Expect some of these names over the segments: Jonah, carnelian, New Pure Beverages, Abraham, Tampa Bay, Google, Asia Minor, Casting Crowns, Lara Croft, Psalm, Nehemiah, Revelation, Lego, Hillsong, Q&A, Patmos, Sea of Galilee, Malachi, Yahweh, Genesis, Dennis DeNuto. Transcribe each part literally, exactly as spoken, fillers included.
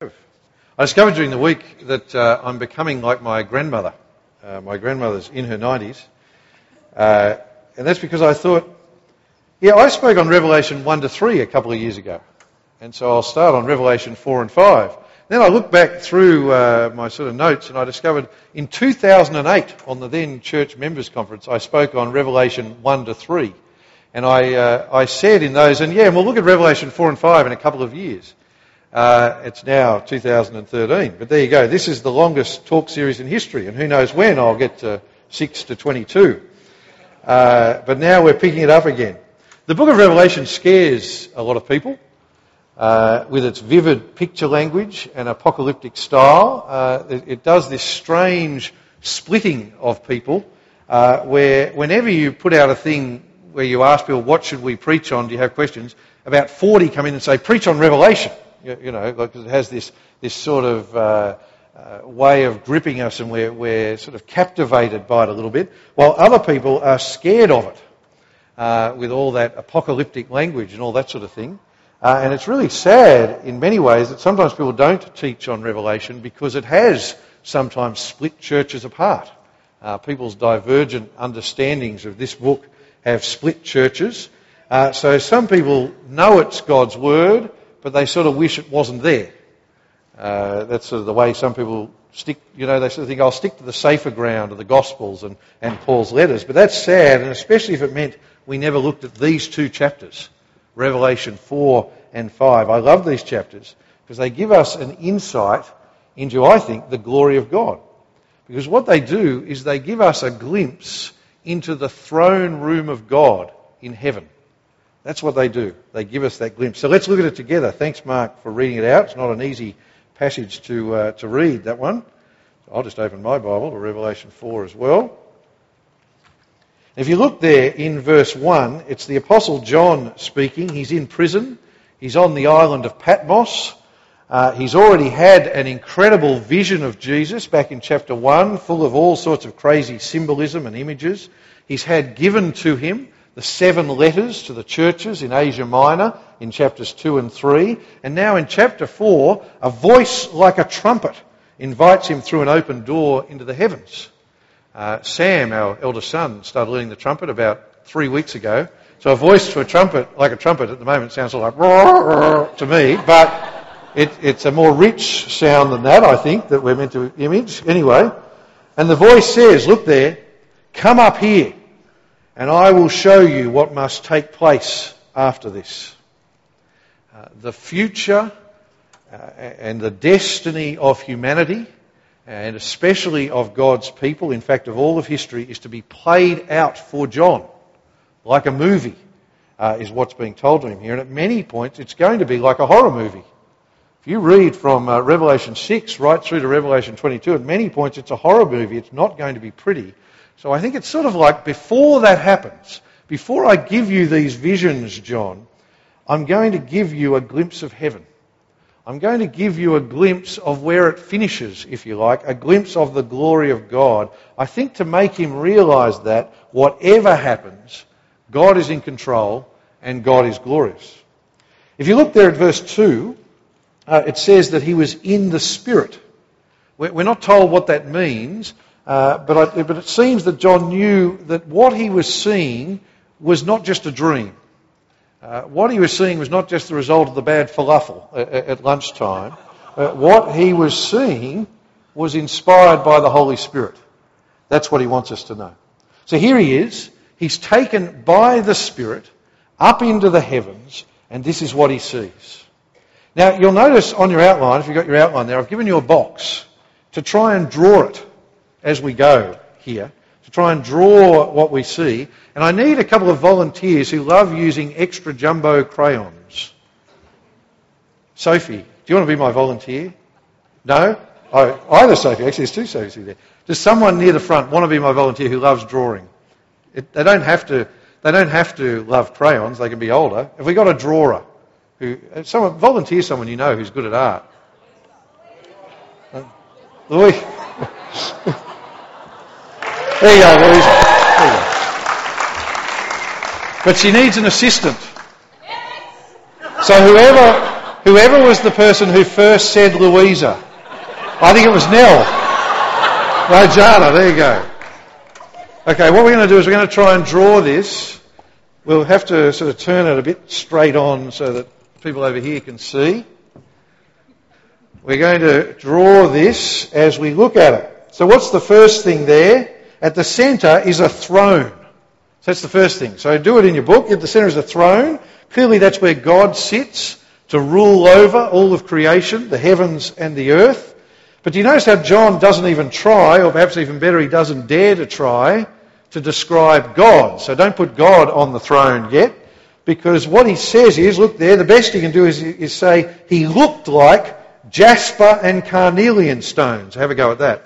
I discovered during the week that uh, I'm becoming like my grandmother. Uh, my grandmother's in her nineties. Uh, and that's because I thought, yeah, I spoke on Revelation one to three a couple of years ago. And so I'll start on Revelation four and five. Then I looked back through uh, my sort of notes and I discovered in two thousand eight on the then church members conference, I spoke on Revelation one to three. And I uh, I said in those, and yeah, we'll look at Revelation four and five in a couple of years. Uh, it's now two thousand thirteen. But there you go. This is the longest talk series in history. And who knows when I'll get to six to twenty-two. Uh, but now we're picking it up again. The book of Revelation scares a lot of people uh, with its vivid picture language and apocalyptic style. Uh, it, it does this strange splitting of people uh, where whenever you put out a thing where you ask people, what should we preach on? Do you have questions? About forty come in and say, preach on Revelation. You know, because it has this this sort of uh, uh, way of gripping us and we're, we're sort of captivated by it a little bit, while other people are scared of it uh, with all that apocalyptic language and all that sort of thing. Uh, and it's really sad in many ways that sometimes people don't teach on Revelation because it has sometimes split churches apart. Uh, people's divergent understandings of this book have split churches. Uh, so some people know it's God's word, but they sort of wish it wasn't there. Uh, that's sort of the way some people stick, you know, they sort of think, I'll stick to the safer ground of the Gospels and, and Paul's letters. But that's sad, and especially if it meant we never looked at these two chapters, Revelation four and five. I love these chapters because they give us an insight into, I think, the glory of God. Because what they do is they give us a glimpse into the throne room of God in heaven. That's what they do. They give us that glimpse. So let's look at it together. Thanks, Mark, for reading it out. It's not an easy passage to uh, to read, that one. So I'll just open my Bible to Revelation four as well. If you look there in verse one, it's the Apostle John speaking. He's in prison. He's on the island of Patmos. Uh, he's already had an incredible vision of Jesus back in chapter one, full of all sorts of crazy symbolism and images. He's had given to him the seven letters to the churches in Asia Minor in chapters two and three. And now in chapter four, a voice like a trumpet invites him through an open door into the heavens. Uh, Sam, our eldest son, started learning the trumpet about three weeks ago. So a voice to a trumpet, like a trumpet at the moment, sounds like to me, but it, it's a more rich sound than that, I think, that we're meant to image. Anyway, and the voice says, look there, come up here, and I will show you what must take place after this. Uh, the future uh, and the destiny of humanity, and especially of God's people, in fact of all of history, is to be played out for John, like a movie, uh, is what's being told to him here. And at many points it's going to be like a horror movie. If you read from uh, Revelation six right through to Revelation twenty-two, at many points it's a horror movie. It's not going to be pretty. So I think it's sort of like before that happens, before I give you these visions, John, I'm going to give you a glimpse of heaven. I'm going to give you a glimpse of where it finishes, if you like, a glimpse of the glory of God. I think to make him realise that whatever happens, God is in control and God is glorious. If you look there at verse two, uh, it says that he was in the Spirit. We're not told what that means. Uh, but, I, but it seems that John knew that what he was seeing was not just a dream. Uh, what he was seeing was not just the result of the bad falafel at, at lunchtime. Uh, what he was seeing was inspired by the Holy Spirit. That's what he wants us to know. So here he is. He's taken by the Spirit up into the heavens, and this is what he sees. Now, you'll notice on your outline, if you've got your outline there, I've given you a box to try and draw it as we go here, to try and draw what we see. And I need a couple of volunteers who love using extra jumbo crayons. Sophie, do you want to be my volunteer? No? Oh, either Sophie. Actually, there's two Sophies there. Does someone near the front want to be my volunteer who loves drawing? It, they don't have to They don't have to love crayons. They can be older. Have we got a drawer? Who? Someone, volunteer someone you know who's good at art. Uh, Louis. There you go, Louise. There you go. But she needs an assistant. Yes. So whoever Whoever was the person who first said Louisa, I think it was Nell. No, Jana, there you go. Okay, what we're going to do is we're going to try and draw this. We'll have to sort of turn it a bit straight on so that people over here can see. We're going to draw this as we look at it. So what's the first thing there? At the centre is a throne. So that's the first thing. So do it in your book. At the centre is a throne. Clearly that's where God sits to rule over all of creation, the heavens and the earth. But do you notice how John doesn't even try, or perhaps even better, he doesn't dare to try to describe God? So don't put God on the throne yet, because what he says is, look there, the best he can do is, is say he looked like jasper and carnelian stones. Have a go at that.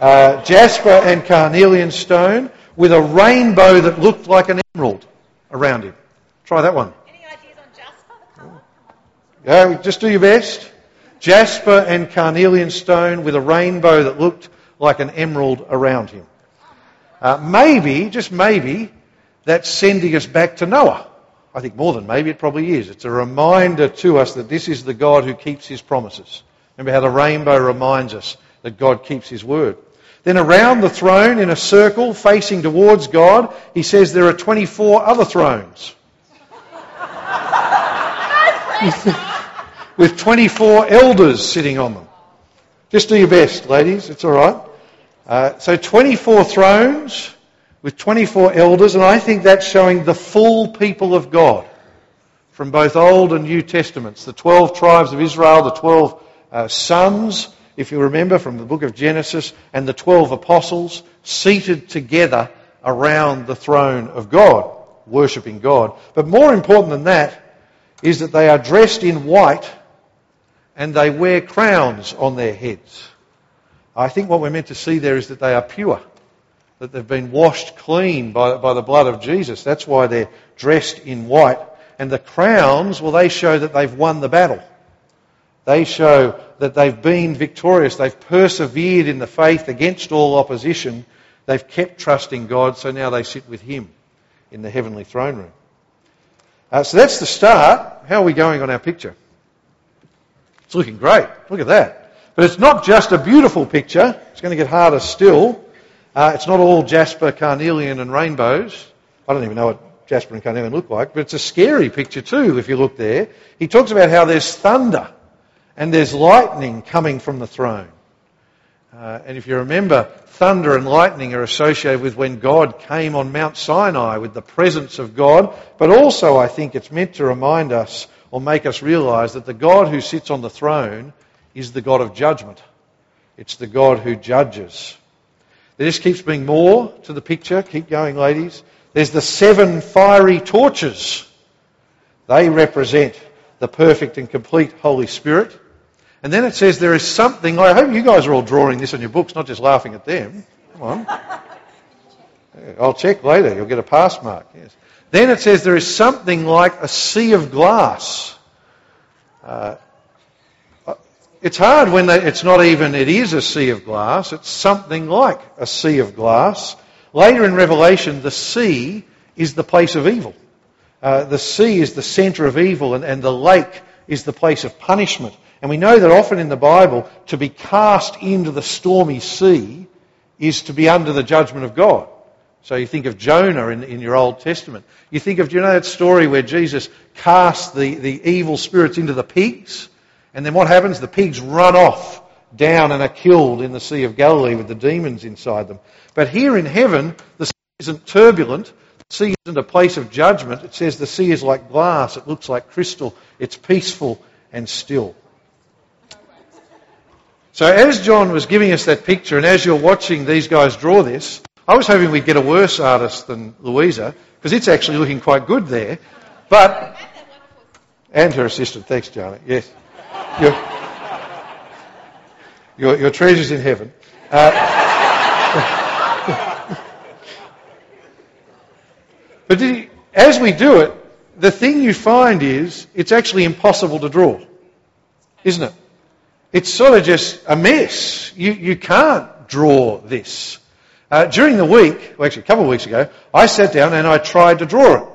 Uh, jasper and carnelian stone with a rainbow that looked like an emerald around him. Try that one. Any ideas on jasper, the colour? Yeah, just do your best. Jasper and carnelian stone with a rainbow that looked like an emerald around him. Uh, maybe, just maybe, that's sending us back to Noah. I think more than maybe, it probably is. It's a reminder to us that this is the God who keeps his promises. Remember how the rainbow reminds us that God keeps his word. Then around the throne, in a circle, facing towards God, he says there are twenty-four other thrones. With twenty-four elders sitting on them. Just do your best, ladies. It's all right. Uh, so twenty-four thrones with twenty-four elders, and I think that's showing the full people of God from both Old and New Testaments, the twelve tribes of Israel, the twelve uh, sons, if you remember, from the book of Genesis, and the twelve apostles seated together around the throne of God, worshipping God. But more important than that is that they are dressed in white and they wear crowns on their heads. I think what we're meant to see there is that they are pure, that they've been washed clean by, by the blood of Jesus. That's why they're dressed in white. And the crowns, well, they show that they've won the battle. They show that they've been victorious. They've persevered in the faith against all opposition. They've kept trusting God, so now they sit with him in the heavenly throne room. Uh, so that's the start. How are we going on our picture? It's looking great. Look at that. But it's not just a beautiful picture. It's going to get harder still. Uh, it's not all jasper, carnelian and rainbows. I don't even know what jasper and carnelian look like, but it's a scary picture too if you look there. He talks about how there's thunder and there's lightning coming from the throne. Uh, and if you remember, thunder and lightning are associated with when God came on Mount Sinai with the presence of God. But also I think it's meant to remind us or make us realise that the God who sits on the throne is the God of judgment. It's the God who judges. There just keeps being more to the picture. Keep going, ladies. There's the seven fiery torches. They represent the perfect and complete Holy Spirit. And then it says there is something. I hope you guys are all drawing this on your books, not just laughing at them. Come on. I'll check later. You'll get a pass mark. Yes. Then it says there is something like a sea of glass. Uh, It's hard when they, it's not even, it is a sea of glass. It's something like a sea of glass. Later in Revelation, the sea is the place of evil. Uh, the sea is the centre of evil, and, and the lake is the place of punishment. And we know that often in the Bible, to be cast into the stormy sea is to be under the judgment of God. So you think of Jonah in, in your Old Testament. You think of, do you know that story where Jesus cast the, the evil spirits into the pigs? And then what happens? The pigs run off down and are killed in the Sea of Galilee with the demons inside them. But here in heaven, the sea isn't turbulent. The sea isn't a place of judgment. It says the sea is like glass. It looks like crystal. It's peaceful and still. So as John was giving us that picture, and as you're watching these guys draw this, I was hoping we'd get a worse artist than Louisa, because it's actually looking quite good there. But and her assistant. Thanks, Janet. Yes. Your, your, your treasure's in heaven. Uh, but did you, as we do it, the thing you find is it's actually impossible to draw, isn't it? It's sort of just a mess. You, you can't draw this. Uh, during the week, well, actually a couple of weeks ago, I sat down and I tried to draw it.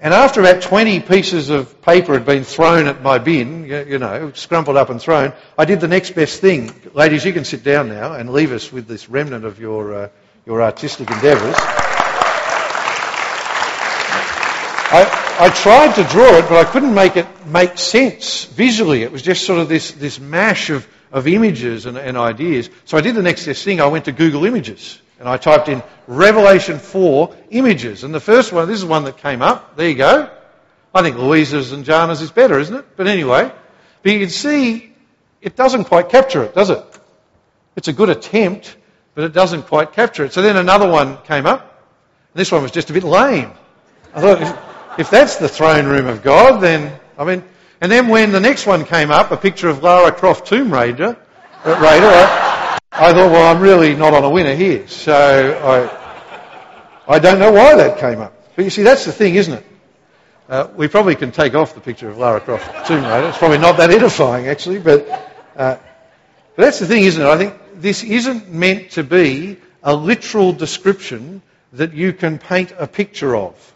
And after about twenty pieces of paper had been thrown at my bin, you know, scrumpled up and thrown, I did the next best thing. Ladies, you can sit down now and leave us with this remnant of your uh, your artistic endeavours. I, I tried to draw it, but I couldn't make it make sense visually. It was just sort of this, this mash of, of images and, and ideas. So I did the next best thing. I went to Google Images. And I typed in Revelation four images. And the first one, this is one that came up. There you go. I think Louisa's and Jana's is better, isn't it? But anyway, but you can see it doesn't quite capture it, does it? It's a good attempt, but it doesn't quite capture it. So then another one came up. And this one was just a bit lame. I thought, if, if that's the throne room of God, then, I mean... And then when the next one came up, a picture of Lara Croft Tomb Raider, uh, Raider I, I thought, well, I'm really not on a winner here, so I, I don't know why that came up. But you see, that's the thing, isn't it? Uh, we probably can take off the picture of Lara Croft Tomb Raider. It's probably not that edifying, actually, but, uh, but that's the thing, isn't it? I think this isn't meant to be a literal description that you can paint a picture of.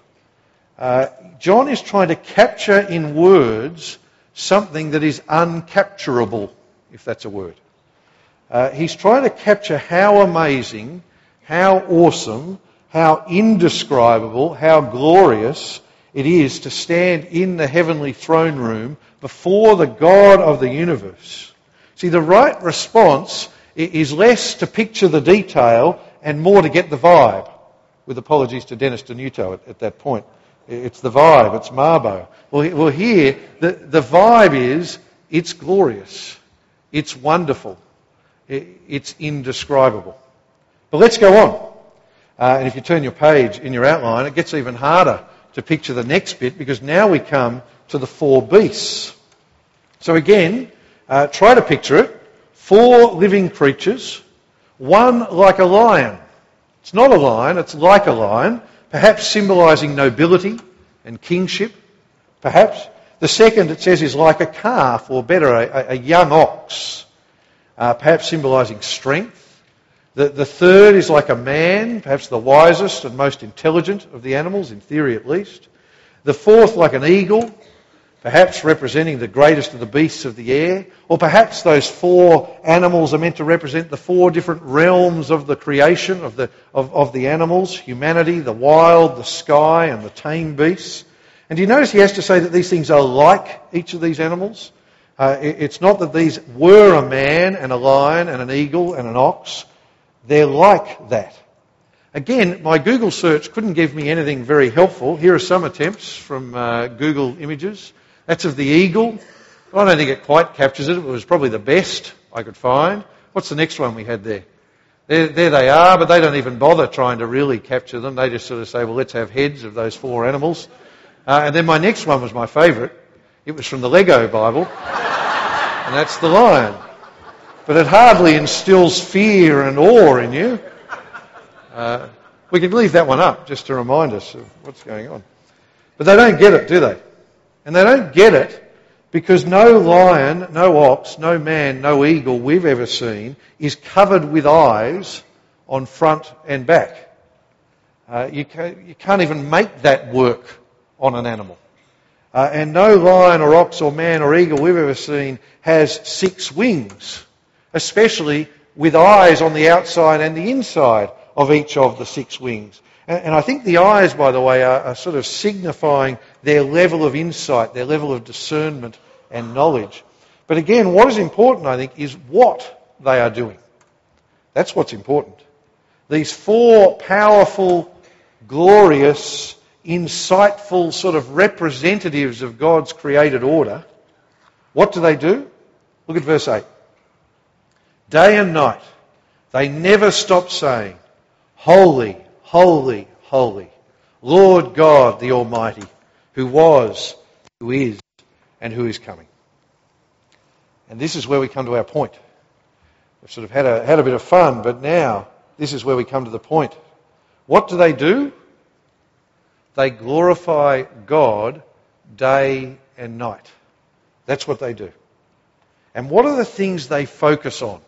Uh, John is trying to capture in words something that is uncapturable, if that's a word. Uh, he's trying to capture how amazing, how awesome, how indescribable, how glorious it is to stand in the heavenly throne room before the God of the universe. See, the right response is less to picture the detail and more to get the vibe. With apologies to Dennis DeNuto at, at that point. It's the vibe, it's Marbo. Well, well here, the, the vibe is it's glorious, it's wonderful. It's indescribable. But let's go on. Uh, and if you turn your page in your outline, it gets even harder to picture the next bit because now we come to the four beasts. So again, uh, try to picture it. Four living creatures, one like a lion. It's not a lion, it's like a lion, perhaps symbolising nobility and kingship, perhaps. The second, it says, is like a calf, or better, a, a young ox. Uh, perhaps symbolising strength. The, the third is like a man, perhaps the wisest and most intelligent of the animals, in theory at least. The fourth like an eagle, perhaps representing the greatest of the beasts of the air. Or perhaps those four animals are meant to represent the four different realms of the creation of the, of, of the animals, humanity, the wild, the sky and the tame beasts. And do you notice he has to say that these things are like each of these animals? Uh, it's not that these were a man and a lion and an eagle and an ox. They're like that. Again, my Google search couldn't give me anything very helpful. Here are some attempts from uh, Google Images. That's of the eagle. I don't think it quite captures it. It was probably the best I could find. What's the next one we had there? There, there they are, but they don't even bother trying to really capture them. They just sort of say, well, let's have heads of those four animals. Uh, and then my next one was my favourite. It was from the Lego Bible, and that's the lion. But it hardly instills fear and awe in you. Uh, we can leave that one up just to remind us of what's going on. But they don't get it, do they? And they don't get it because no lion, no ox, no man, no eagle we've ever seen is covered with eyes on front and back. Uh, you can't, you can't even make that work on an animal. Uh, and no lion or ox or man or eagle we've ever seen has six wings, especially with eyes on the outside and the inside of each of the six wings. And, and I think the eyes, by the way, are, are sort of signifying their level of insight, their level of discernment and knowledge. But again, what is important, I think, is what they are doing. That's what's important. These four powerful, glorious, insightful sort of representatives of God's created order, what do they do? Look at verse eight. Day and night, they never stop saying, Holy, holy, holy, Lord God the Almighty, who was, who is, and who is coming. And this is where we come to our point. We've sort of had a, had a bit of fun, but now this is where we come to the point. What do they do? They glorify God day and night. That's what they do. And what are the things they focus on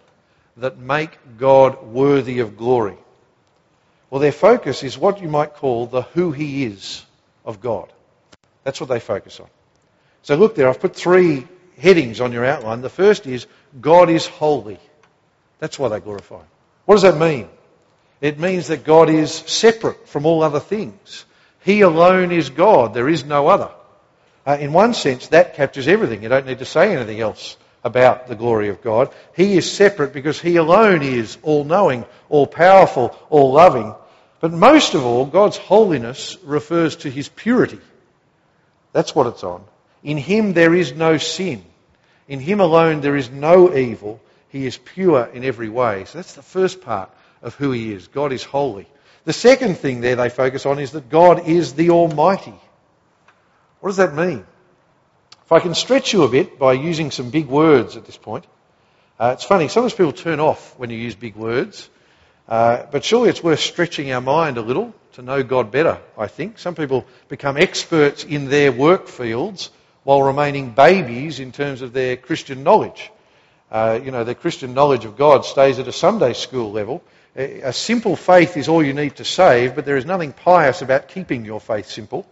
that make God worthy of glory? Well, their focus is what you might call the who he is of God. That's what they focus on. So look there, I've put three headings on your outline. The first is, God is holy. That's why they glorify him. What does that mean? It means that God is separate from all other things. He alone is God. There is no other. Uh, in one sense, that captures everything. You don't need to say anything else about the glory of God. He is separate because he alone is all-knowing, all-powerful, all-loving. But most of all, God's holiness refers to his purity. That's what it's on. In him there is no sin. In him alone there is no evil. He is pure in every way. So that's the first part of who he is. God is holy. The second thing there they focus on is that God is the Almighty. What does that mean? If I can stretch you a bit by using some big words at this point. Uh, it's funny, sometimes people turn off when you use big words. Uh, but surely it's worth stretching our mind a little to know God better, I think. Some people become experts in their work fields while remaining babies in terms of their Christian knowledge. Uh, you know, their Christian knowledge of God stays at a Sunday school level. A simple faith is all you need to save, but there is nothing pious about keeping your faith simple.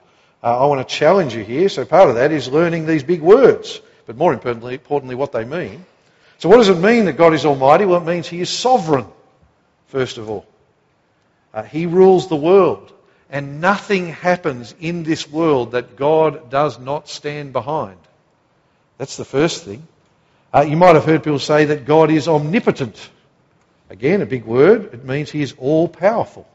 Uh, I want to challenge you here, so part of that is learning these big words, but more importantly, importantly, what they mean. So what does it mean that God is almighty? Well, it means he is sovereign, first of all. Uh, he rules the world, and nothing happens in this world that God does not stand behind. That's the first thing. Uh, you might have heard people say that God is omnipotent. Again, a big word. It means he is all-powerful.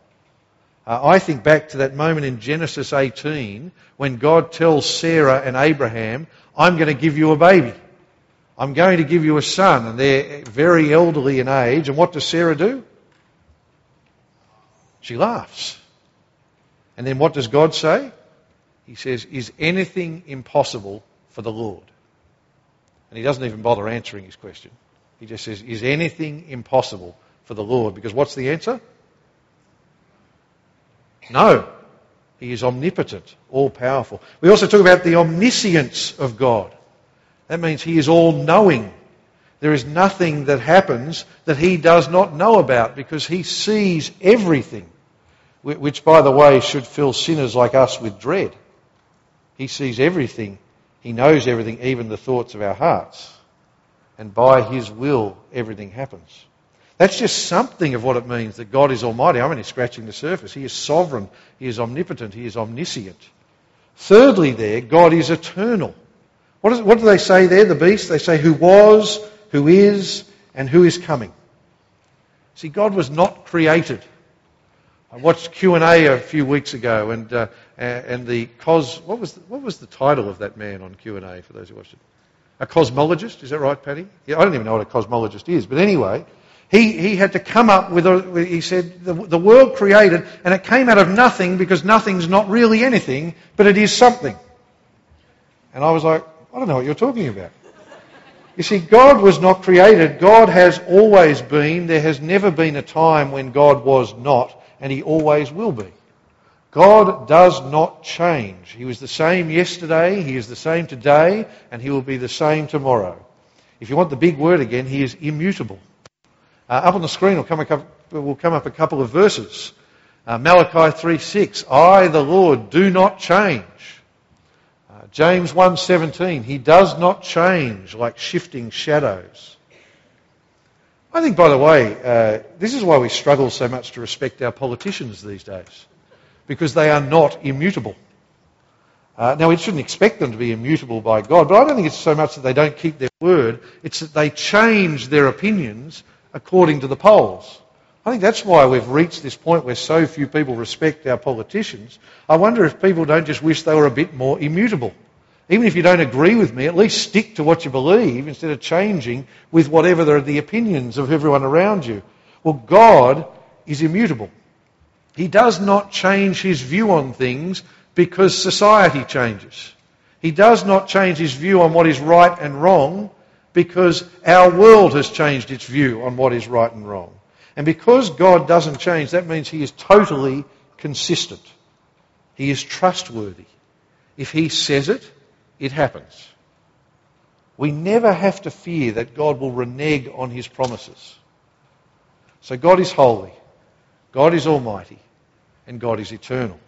Uh, I think back to that moment in Genesis eighteen when God tells Sarah and Abraham, I'm going to give you a baby. I'm going to give you a son. And they're very elderly in age. And what does Sarah do? She laughs. And then what does God say? He says, is anything impossible for the Lord? And he doesn't even bother answering his question. He just says, is anything impossible for the Lord? Because what's the answer? No. He is omnipotent, all-powerful. We also talk about the omniscience of God. That means he is all-knowing. There is nothing that happens that he does not know about because he sees everything, which, by the way, should fill sinners like us with dread. He sees everything. He knows everything, even the thoughts of our hearts. And by his will, everything happens. That's just something of what it means that God is almighty. I'm only scratching the surface. He is sovereign. He is omnipotent. He is omniscient. Thirdly there, God is eternal. What, is, what do they say there, the beast? They say who was, who is, and who is coming. See, God was not created. I watched Q and A a few weeks ago, and uh, and the cos... What was the, what was the title of that man on Q and A, for those who watched it? A cosmologist, is that right, Patty? Yeah, I don't even know what a cosmologist is, but anyway... He he had to come up with, a, he said, the, the world created and it came out of nothing because nothing's not really anything, but it is something. And I was like, I don't know what you're talking about. You see, God was not created. God has always been. There has never been a time when God was not, and he always will be. God does not change. He was the same yesterday, he is the same today, and he will be the same tomorrow. If you want the big word again, he is immutable. Uh, up on the screen will come, a couple, will come up a couple of verses. Uh, Malachi three six, I, the Lord, do not change. Uh, James one seventeen, he does not change like shifting shadows. I think, by the way, uh, this is why we struggle so much to respect our politicians these days, because they are not immutable. Uh, now, we shouldn't expect them to be immutable by God, but I don't think it's so much that they don't keep their word, it's that they change their opinions according to the polls. I think that's why we've reached this point where so few people respect our politicians. I wonder if people don't just wish they were a bit more immutable. Even if you don't agree with me, at least stick to what you believe instead of changing with whatever are the opinions of everyone around you. Well, God is immutable. He does not change his view on things because society changes. He does not change his view on what is right and wrong because our world has changed its view on what is right and wrong. And because God doesn't change, that means he is totally consistent. He is trustworthy. If he says it, it happens. We never have to fear that God will renege on his promises. So God is holy, God is almighty, and God is eternal.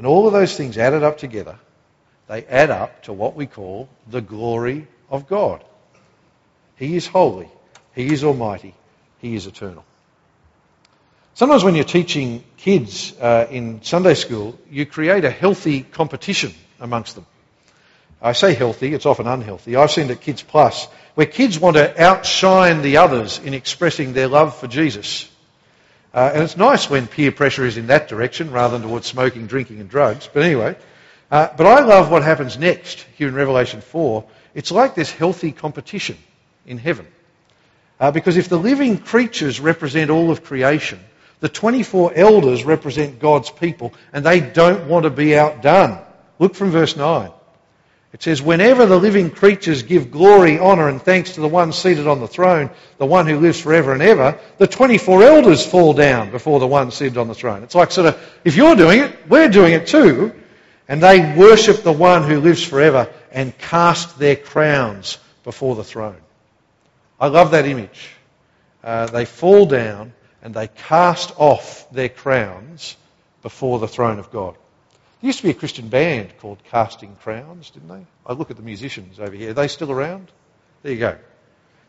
And all of those things added up together, they add up to what we call the glory of God. He is holy. He is almighty. He is eternal. Sometimes when you're teaching kids uh, in Sunday school, you create a healthy competition amongst them. I say healthy, it's often unhealthy. I've seen it at Kids Plus, where kids want to outshine the others in expressing their love for Jesus. Uh, and it's nice when peer pressure is in that direction rather than towards smoking, drinking and drugs. But anyway, uh, but I love what happens next here in Revelation four. It's like this healthy competition in heaven. Uh, because if the living creatures represent all of creation, the twenty-four elders represent God's people, and they don't want to be outdone. Look from verse nine. It says, whenever the living creatures give glory, honour and thanks to the one seated on the throne, the one who lives forever and ever, the twenty-four elders fall down before the one seated on the throne. It's like sort of, if you're doing it, we're doing it too. And they worship the one who lives forever and cast their crowns before the throne. I love that image. Uh, they fall down and they cast off their crowns before the throne of God. There used to be a Christian band called Casting Crowns, didn't they? I look at the musicians over here. Are they still around? There you go.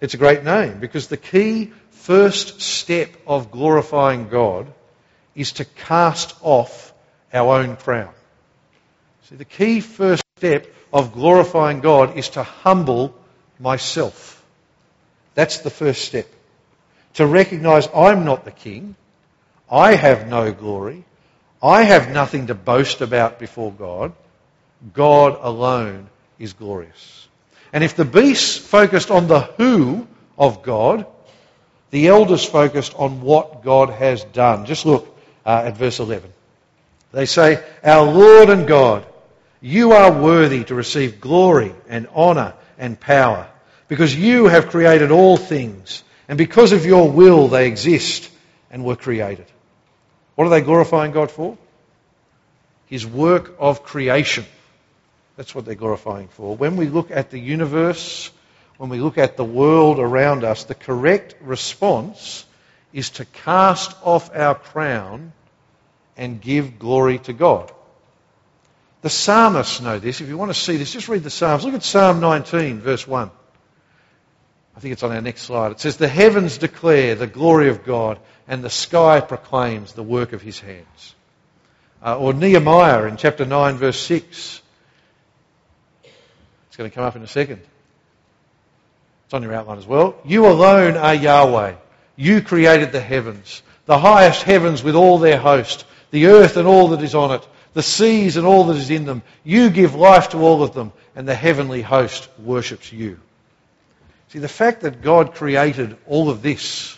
It's a great name because the key first step of glorifying God is to cast off our own crown. See, the key first step of glorifying God is to humble myself. That's the first step. To recognise I'm not the king, I have no glory, I have nothing to boast about before God. God alone is glorious. And if the beasts focused on the who of God, the elders focused on what God has done. Just look uh, at verse eleven. They say, our Lord and God, you are worthy to receive glory and honour and power, because you have created all things, and because of your will they exist and were created. What are they glorifying God for? His work of creation. That's what they're glorifying for. When we look at the universe, when we look at the world around us, the correct response is to cast off our crown and give glory to God. The psalmists know this. If you want to see this, just read the Psalms. Look at Psalm nineteen, verse one. I think it's on our next slide. It says, the heavens declare the glory of God, and the sky proclaims the work of his hands. Uh, or Nehemiah in chapter nine, verse six. It's going to come up in a second. It's on your outline as well. You alone are Yahweh. You created the heavens, the highest heavens with all their host, the earth and all that is on it, the seas and all that is in them. You give life to all of them, and the heavenly host worships you. See, the fact that God created all of this.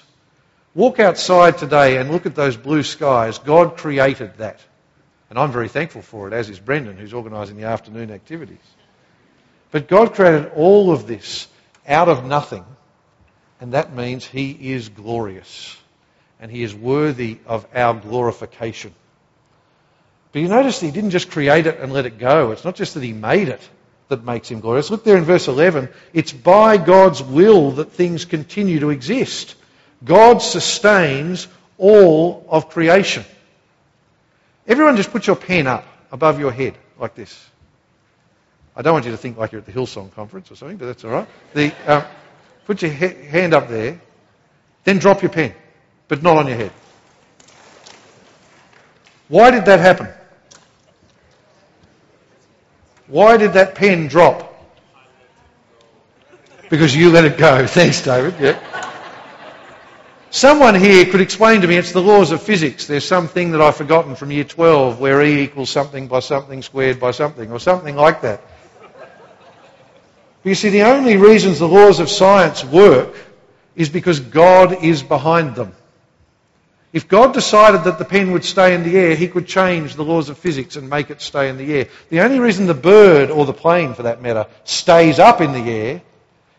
Walk outside today and look at those blue skies. God created that. And I'm very thankful for it, as is Brendan, who's organising the afternoon activities. But God created all of this out of nothing. And that means he is glorious. And he is worthy of our glorification. But you notice he didn't just create it and let it go. It's not just that he made it that makes him glorious. Look there in verse eleven. It's by God's will that things continue to exist. God sustains all of creation. Everyone just put your pen up above your head like this. I don't want you to think like you're at the Hillsong conference or something, but that's all right. The, um, put your he- hand up there, then drop your pen, but not on your head. Why did that happen? Why did that pen drop? Because you let it go. Thanks, David. Yeah. Someone here could explain to me it's the laws of physics. There's something that I've forgotten from year twelve where E equals something by something squared by something or something like that. But you see, the only reasons the laws of science work is because God is behind them. If God decided that the pen would stay in the air, he could change the laws of physics and make it stay in the air. The only reason the bird, or the plane for that matter, stays up in the air,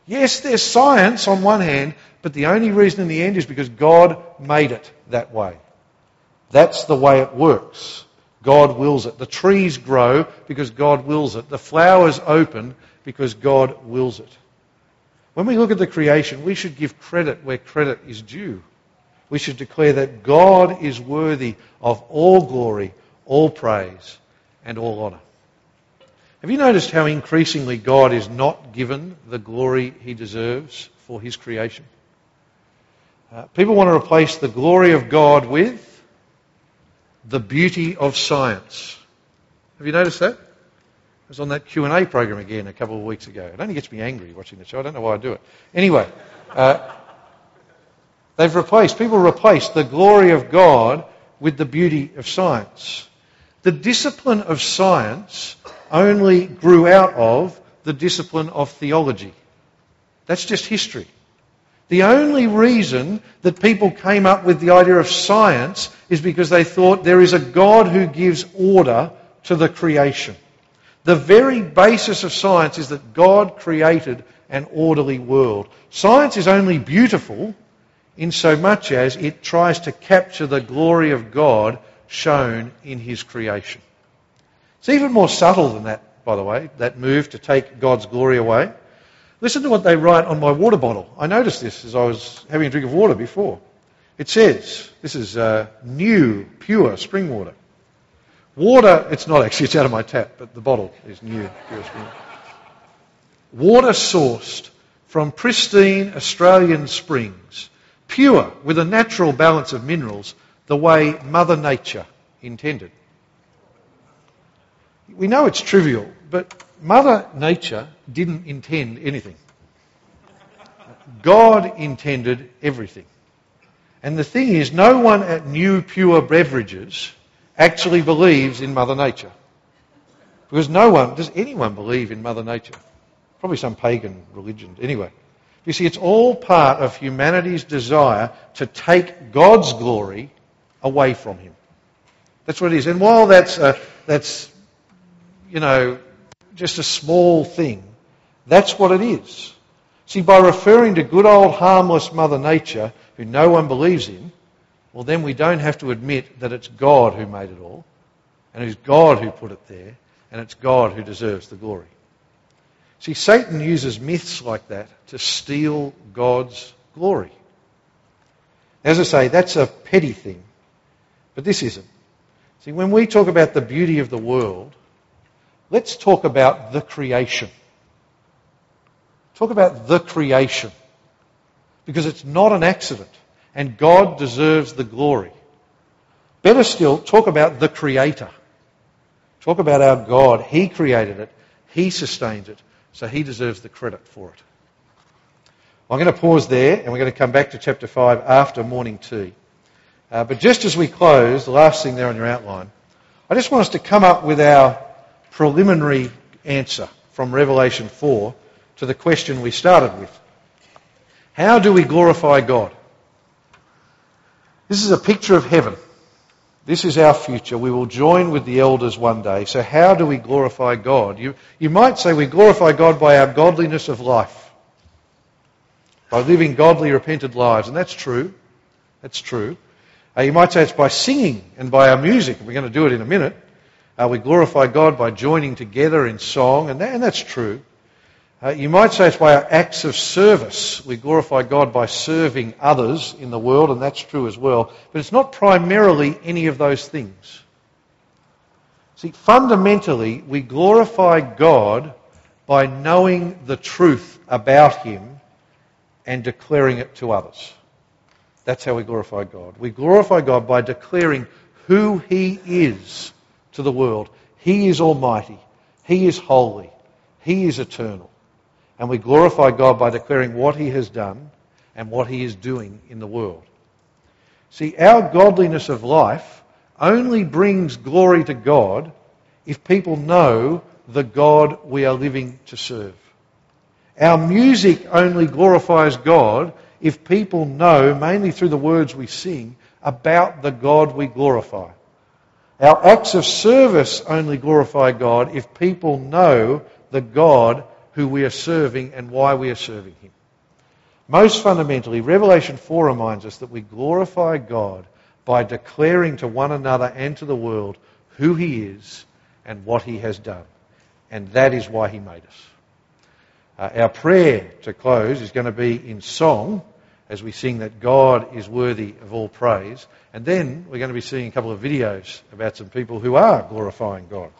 yes, there's science on one hand, but the only reason in the end is because God made it that way. That's the way it works. God wills it. The trees grow because God wills it. The flowers open because God wills it. When we look at the creation, we should give credit where credit is due. We should declare that God is worthy of all glory, all praise, and all honour. Have you noticed how increasingly God is not given the glory he deserves for his creation? Uh, people want to replace the glory of God with the beauty of science. Have you noticed that? I was on that Q and A program again a couple of weeks ago. It only gets me angry watching the show. I don't know why I do it. Anyway, uh, they've replaced, people replaced the glory of God with the beauty of science. The discipline of science only grew out of the discipline of theology. That's just history. The only reason that people came up with the idea of science is because they thought there is a God who gives order to the creation. The very basis of science is that God created an orderly world. Science is only beautiful in so much as it tries to capture the glory of God shown in his creation. It's even more subtle than that, by the way, that move to take God's glory away. Listen to what they write on my water bottle. I noticed this as I was having a drink of water before. It says, this is uh, new, pure spring water. Water, it's not actually, it's out of my tap, but the bottle is new, pure spring water. Water sourced from pristine Australian springs, pure with a natural balance of minerals, the way Mother Nature intended. We know it's trivial, but Mother Nature didn't intend anything. God intended everything. And the thing is, no one at New Pure Beverages actually believes in Mother Nature. Because no one, does anyone believe in Mother Nature? Probably some pagan religion. Anyway, you see, it's all part of humanity's desire to take God's glory away from him. That's what it is. And while that's, uh, that's you know, just a small thing, that's what it is. See, by referring to good old harmless Mother Nature, who no one believes in, well, then we don't have to admit that it's God who made it all, and it's God who put it there, and it's God who deserves the glory. See, Satan uses myths like that to steal God's glory. As I say, that's a petty thing, but this isn't. See, when we talk about the beauty of the world, let's talk about the creation. Talk about the creation, because it's not an accident, and God deserves the glory. Better still, talk about the Creator. Talk about our God. He created it. He sustains it. So he deserves the credit for it. I'm going to pause there, and we're going to come back to chapter five after morning tea. Uh, but just as we close, the last thing there on your outline, I just want us to come up with our preliminary answer from Revelation four to the question we started with. How do we glorify God? This is a picture of heaven. This is our future. We will join with the elders one day. So how do we glorify God? You, you might say we glorify God by our godliness of life, by living godly, repentant lives. And that's true. That's true. Uh, you might say it's by singing and by our music. We're going to do it in a minute. Uh, we glorify God by joining together in song, and, that, and that's true. Uh, you might say it's by our acts of service. We glorify God by serving others in the world, and that's true as well. But it's not primarily any of those things. See, fundamentally, we glorify God by knowing the truth about him and declaring it to others. That's how we glorify God. We glorify God by declaring who he is to the world. He is almighty. He is holy. He is eternal. And we glorify God by declaring what he has done and what he is doing in the world. See, our godliness of life only brings glory to God if people know the God we are living to serve. Our music only glorifies God if people know, mainly through the words we sing, about the God we glorify. Our acts of service only glorify God if people know the God who we are serving and why we are serving him. Most fundamentally, Revelation four reminds us that we glorify God by declaring to one another and to the world who he is and what he has done. And that is why he made us. Uh, our prayer to close is going to be in song as we sing that God is worthy of all praise. And then we're going to be seeing a couple of videos about some people who are glorifying God.